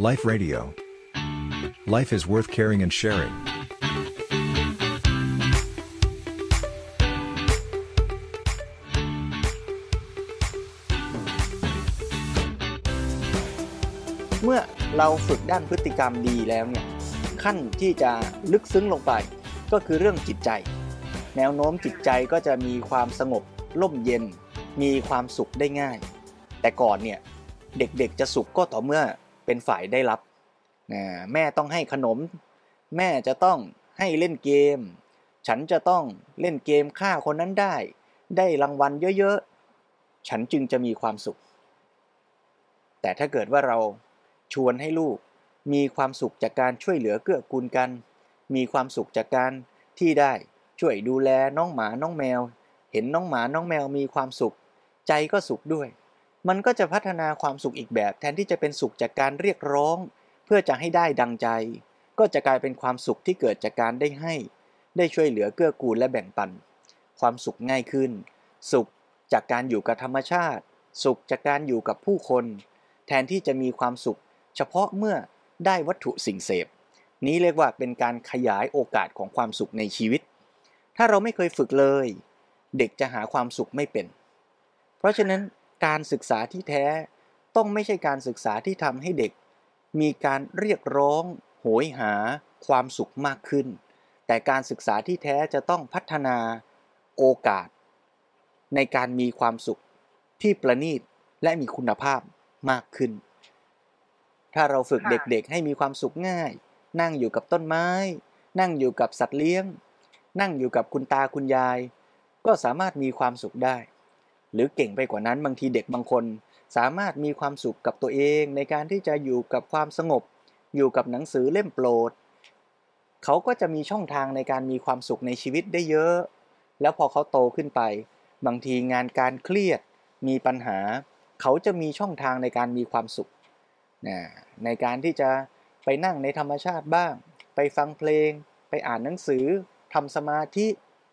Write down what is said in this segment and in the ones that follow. Life Radio. Life is worth caring and sharing. เมื่อเราฝึกด้านพฤติกรรมดีแล้วเนี่ยขั้นที่จะลึกซึ้งลงไปก็คือเรื่องจิตใจแนวโน้มจิตใจก็จะมีความสงบร่มเย็นมีความสุขได้ง่ายแต่ก่อนเนี่ยเด็กๆจะสุขก็ต่อเมื่อเป็นฝ่ายได้รับแม่ต้องให้ขนมแม่จะต้องให้เล่นเกมฉันจะต้องเล่นเกมฆ่าคนนั้นได้รางวัลเยอะๆฉันจึงจะมีความสุขแต่ถ้าเกิดว่าเราชวนให้ลูกมีความสุขจากการช่วยเหลือเกื้อกูลกันมีความสุขจากการที่ได้ช่วยดูแลน้องหมาน้องแมวเห็นน้องหมาน้องแมวมีความสุขใจก็สุขด้วยมันก็จะพัฒนาความสุขอีกแบบแทนที่จะเป็นสุขจากการเรียกร้องเพื่อจะให้ได้ดังใจก็จะกลายเป็นความสุขที่เกิดจากการได้ให้ได้ช่วยเหลือเกื้อกูลและแบ่งปันความสุขง่ายขึ้นสุขจากการอยู่กับธรรมชาติสุขจากการอยู่กับผู้คนแทนที่จะมีความสุขเฉพาะเมื่อได้วัตถุสิ่งเสพนี้เรียกว่าเป็นการขยายโอกาสของความสุขในชีวิตถ้าเราไม่เคยฝึกเลยเด็กจะหาความสุขไม่เป็นเพราะฉะนั้นการศึกษาที่แท้ต้องไม่ใช่การศึกษาที่ทำให้เด็กมีการเรียกร้องโหยหาความสุขมากขึ้นแต่การศึกษาที่แท้จะต้องพัฒนาโอกาสในการมีความสุขที่ประณีตและมีคุณภาพมากขึ้นถ้าเราฝึกเด็กๆให้มีความสุขง่ายนั่งอยู่กับต้นไม้นั่งอยู่กับสัตว์เลี้ยงนั่งอยู่กับคุณตาคุณยายก็สามารถมีความสุขได้หรือเก่งไปกว่านั้นบางทีเด็กบางคนสามารถมีความสุขกับตัวเองในการที่จะอยู่กับความสงบอยู่กับหนังสือเล่มโปรดเขาก็จะมีช่องทางในการมีความสุขในชีวิตได้เยอะแล้วพอเขาโตขึ้นไปบางทีงานการเครียดมีปัญหาเขาจะมีช่องทางในการมีความสุขในการที่จะไปนั่งในธรรมชาติบ้างไปฟังเพลงไปอ่านหนังสือทำสมาธิ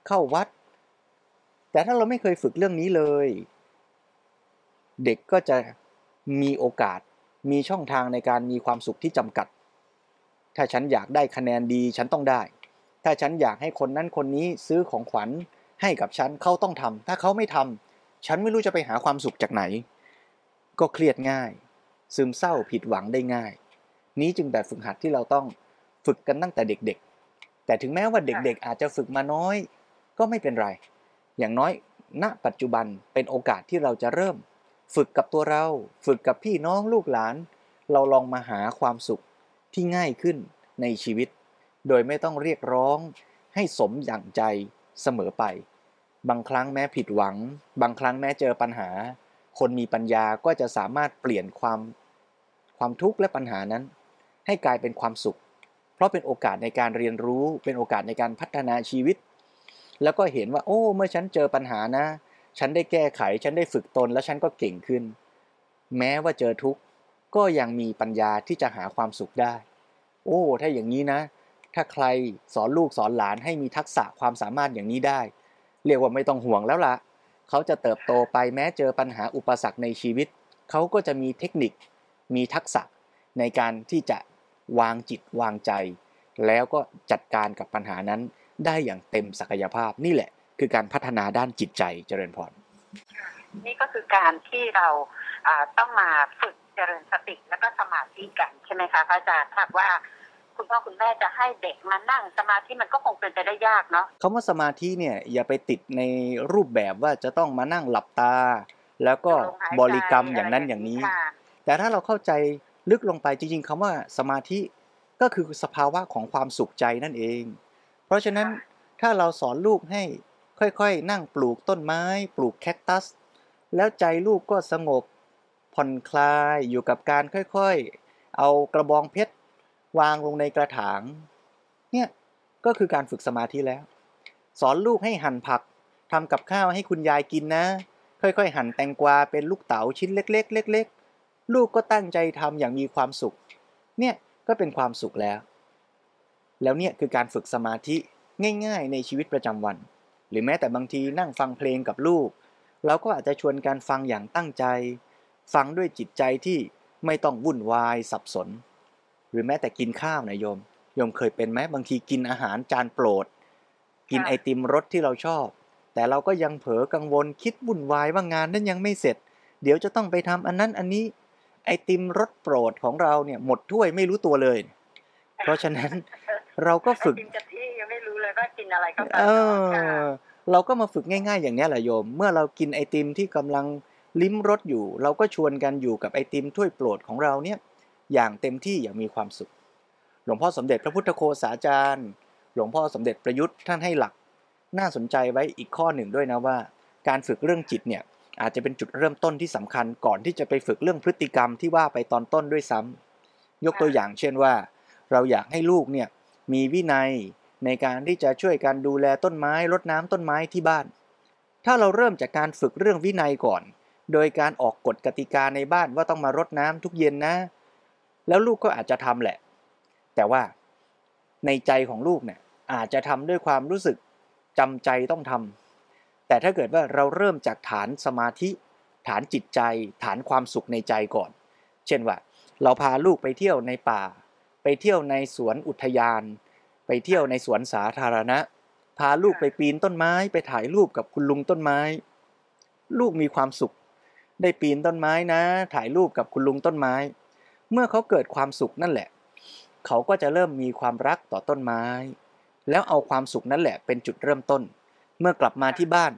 เข้าวัดแต่ถ้าเราไม่เคยฝึกเรื่องนี้เลยเด็กก็จะมีโอกาสมีช่องทางในการมีความสุขที่จำกัดถ้าฉันอยากได้คะแนนดีฉันต้องได้ถ้าฉันอยากให้คนนั้นคนนี้ซื้อของขวัญให้กับฉันเขาต้องทำถ้าเขาไม่ทำฉันไม่รู้จะไปหาความสุขจากไหนก็เครียดง่ายซึมเศร้าผิดหวังได้ง่ายนี้จึงแบบฝึกหัดที่เราต้องฝึกกันตั้งแต่เด็กๆแต่ถึงแม้ว่าเด็กๆอาจจะฝึกมาน้อยก็ไม่เป็นไรอย่างน้อยณปัจจุบันเป็นโอกาสที่เราจะเริ่มฝึกกับตัวเราฝึกกับพี่น้องลูกหลานเราลองมาหาความสุขที่ง่ายขึ้นในชีวิตโดยไม่ต้องเรียกร้องให้สมอย่างใจเสมอไปบางครั้งแม้ผิดหวังบางครั้งแม้เจอปัญหาคนมีปัญญาก็จะสามารถเปลี่ยนความทุกข์และปัญหานั้นให้กลายเป็นความสุขเพราะเป็นโอกาสในการเรียนรู้เป็นโอกาสในการพัฒนาชีวิตแล้วก็เห็นว่าโอ้เมื่อฉันเจอปัญหานะฉันได้แก้ไขฉันได้ฝึกตนและฉันก็เก่งขึ้นแม้ว่าเจอทุกข์ก็ยังมีปัญญาที่จะหาความสุขได้โอ้ถ้าอย่างนี้นะถ้าใครสอนลูกสอนหลานให้มีทักษะความสามารถอย่างนี้ได้เรียกว่าไม่ต้องห่วงแล้วล่ะเขาจะเติบโตไปแม้เจอปัญหาอุปสรรคในชีวิตเขาก็จะมีเทคนิคมีทักษะในการที่จะวางจิตวางใจแล้วก็จัดการกับปัญหานั้นได้อย่างเต็มศักยภาพนี่แหละคือการพัฒนาด้านจิตใจเจริญพรนี่ก็คือการที่เราต้องมาฝึกเจริญสติแล้วก็สมาธิกันใช่ไหมคะพระอาจารย์ถ้าว่าคุณพ่อคุณแม่จะให้เด็กมานั่งสมาธิมันก็คงเป็นไปได้ยากเนาะคำว่าสมาธิเนี่ยอย่าไปติดในรูปแบบว่าจะต้องมานั่งหลับตาแล้วก็บริกรรมอย่างนั้นอย่างนี้แต่ถ้าเราเข้าใจลึกลงไปจริงๆคำว่าสมาธิก็คือสภาวะของความสุขใจนั่นเองเพราะฉะนั้นถ้าเราสอนลูกให้ค่อยๆนั่งปลูกต้นไม้ปลูกแคคตัสแล้วใจลูกก็สงบผ่อนคลายอยู่กับการค่อยๆเอากระบองเพชรวางลงในกระถางเนี่ยก็คือการฝึกสมาธิแล้วสอนลูกให้หั่นผักทำกับข้าวให้คุณยายกินนะค่อยๆหั่นแตงกวาเป็นลูกเต๋าชิ้นเล็กๆเล็กๆลูกก็ตั้งใจทำอย่างมีความสุขเนี่ยก็เป็นความสุขแล้วเนี่ยคือการฝึกสมาธิง่ายๆในชีวิตประจำวันหรือแม้แต่บางทีนั่งฟังเพลงกับลูกเราก็อาจจะชวนการฟังอย่างตั้งใจฟังด้วยจิตใจที่ไม่ต้องวุ่นวายสับสน หรือแม้แต่กินข้าวนะโยมเคยเป็นไหมบางทีกินอาหารจานโปรดกินไอติมรสที่เราชอบแต่เราก็ยังเผลอกังวลคิดวุ่นวายว่างานนั้นยังไม่เสร็จเดี๋ยวจะต้องไปทำอันนั้นอันนี้ไอติมรสโปรดของเราเนี่ยหมดถ้วยไม่รู้ตัวเลยเพราะฉะนั้นเราก็ฝึกกินกะทิยังไม่รู้เลยว่ากินอะไรก็ตามเราก็มาฝึกง่ายๆอย่างนี้แหละโยมเมื่อเรากินไอติมที่กำลังลิ้มรสอยู่เราก็ชวนกันอยู่กับไอติมถ้วยโปรดของเราเนี่ยอย่างเต็มที่อย่างมีความสุขหลวงพ่อสมเด็จพระพุทธโฆษาจารย์หลวงพ่อสมเด็จประยุทธ์ท่านให้หลักน่าสนใจไว้อีกข้อหนึ่งด้วยนะว่าการฝึกเรื่องจิตเนี่ยอาจจะเป็นจุดเริ่มต้นที่สำคัญก่อนที่จะไปฝึกเรื่องพฤติกรรมที่ว่าไปตอนต้นด้วยซ้ำยกตัวอย่างเช่นว่าเราอยากให้ลูกเนี่ยมีวินัยในการที่จะช่วยกันดูแลต้นไม้รดน้ำต้นไม้ที่บ้านถ้าเราเริ่มจากการฝึกเรื่องวินัยก่อนโดยการออกกฎกติกาในบ้านว่าต้องมารดน้ำทุกเย็นนะแล้วลูกก็อาจจะทำแหละแต่ว่าในใจของลูกเนี่ยอาจจะทำด้วยความรู้สึกจำใจต้องทำแต่ถ้าเกิดว่าเราเริ่มจากฐานสมาธิฐานจิตใจฐานความสุขในใจก่อนเช่นว่าเราพาลูกไปเที่ยวในป่าไปเที่ยวในสวนอุทยานไปเที่ยวในสวนสาธารณะพาลูกไปปีนต้นไม้ไปถ่ายรูปกับคุณลุงต้นไม้ลูกมีความสุขได้ปีนต้นไม้นะถ่ายรูปกับคุณลุงต้นไม้เมื่อเขาเกิดความสุขนั่นแหละเขาก็จะเริ่มมีความรักต่อต้นไม้แล้วเอาความสุขนั่นแหละเป็นจุดเริ่มต้นเมื่อกลับมาที่บ้าน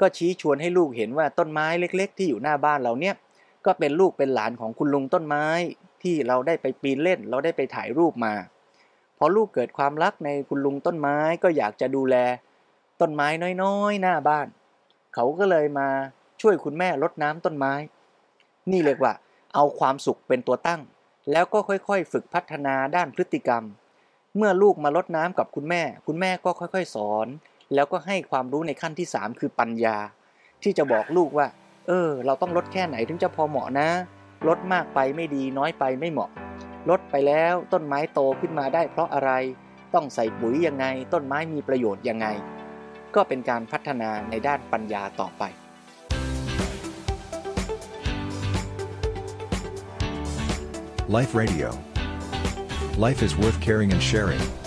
ก็ชี้ชวนให้ลูกเห็นว่าต้นไม้เล็กๆที่อยู่หน้าบ้านเราเนี่ยก็เป็นลูกเป็นหลานของคุณลุงต้นไม้ที่เราได้ไปปีนเล่นเราได้ไปถ่ายรูปมาพอลูกเกิดความรักในคุณลุงต้นไม้ก็อยากจะดูแลต้นไม้น้อยๆหน้าบ้านเขาก็เลยมาช่วยคุณแม่รดน้ำต้นไม้นี่เรียกว่าเอาความสุขเป็นตัวตั้งแล้วก็ค่อยๆฝึกพัฒนาด้านพฤติกรรมเมื่อลูกมารดน้ำกับคุณแม่คุณแม่ก็ค่อยๆสอนแล้วก็ให้ความรู้ในขั้นที่3คือปัญญาที่จะบอกลูกว่าเราต้องลดแค่ไหนถึงจะพอเหมาะนะลดมากไปไม่ดีน้อยไปไม่เหมาะลดไปแล้วต้นไม้โตขึ้นมาได้เพราะอะไรต้องใส่ปุ๋ยยังไงต้นไม้มีประโยชน์ยังไงก็เป็นการพัฒนาในด้านปัญญาต่อไปLife Radio. Life is worth caring and sharing.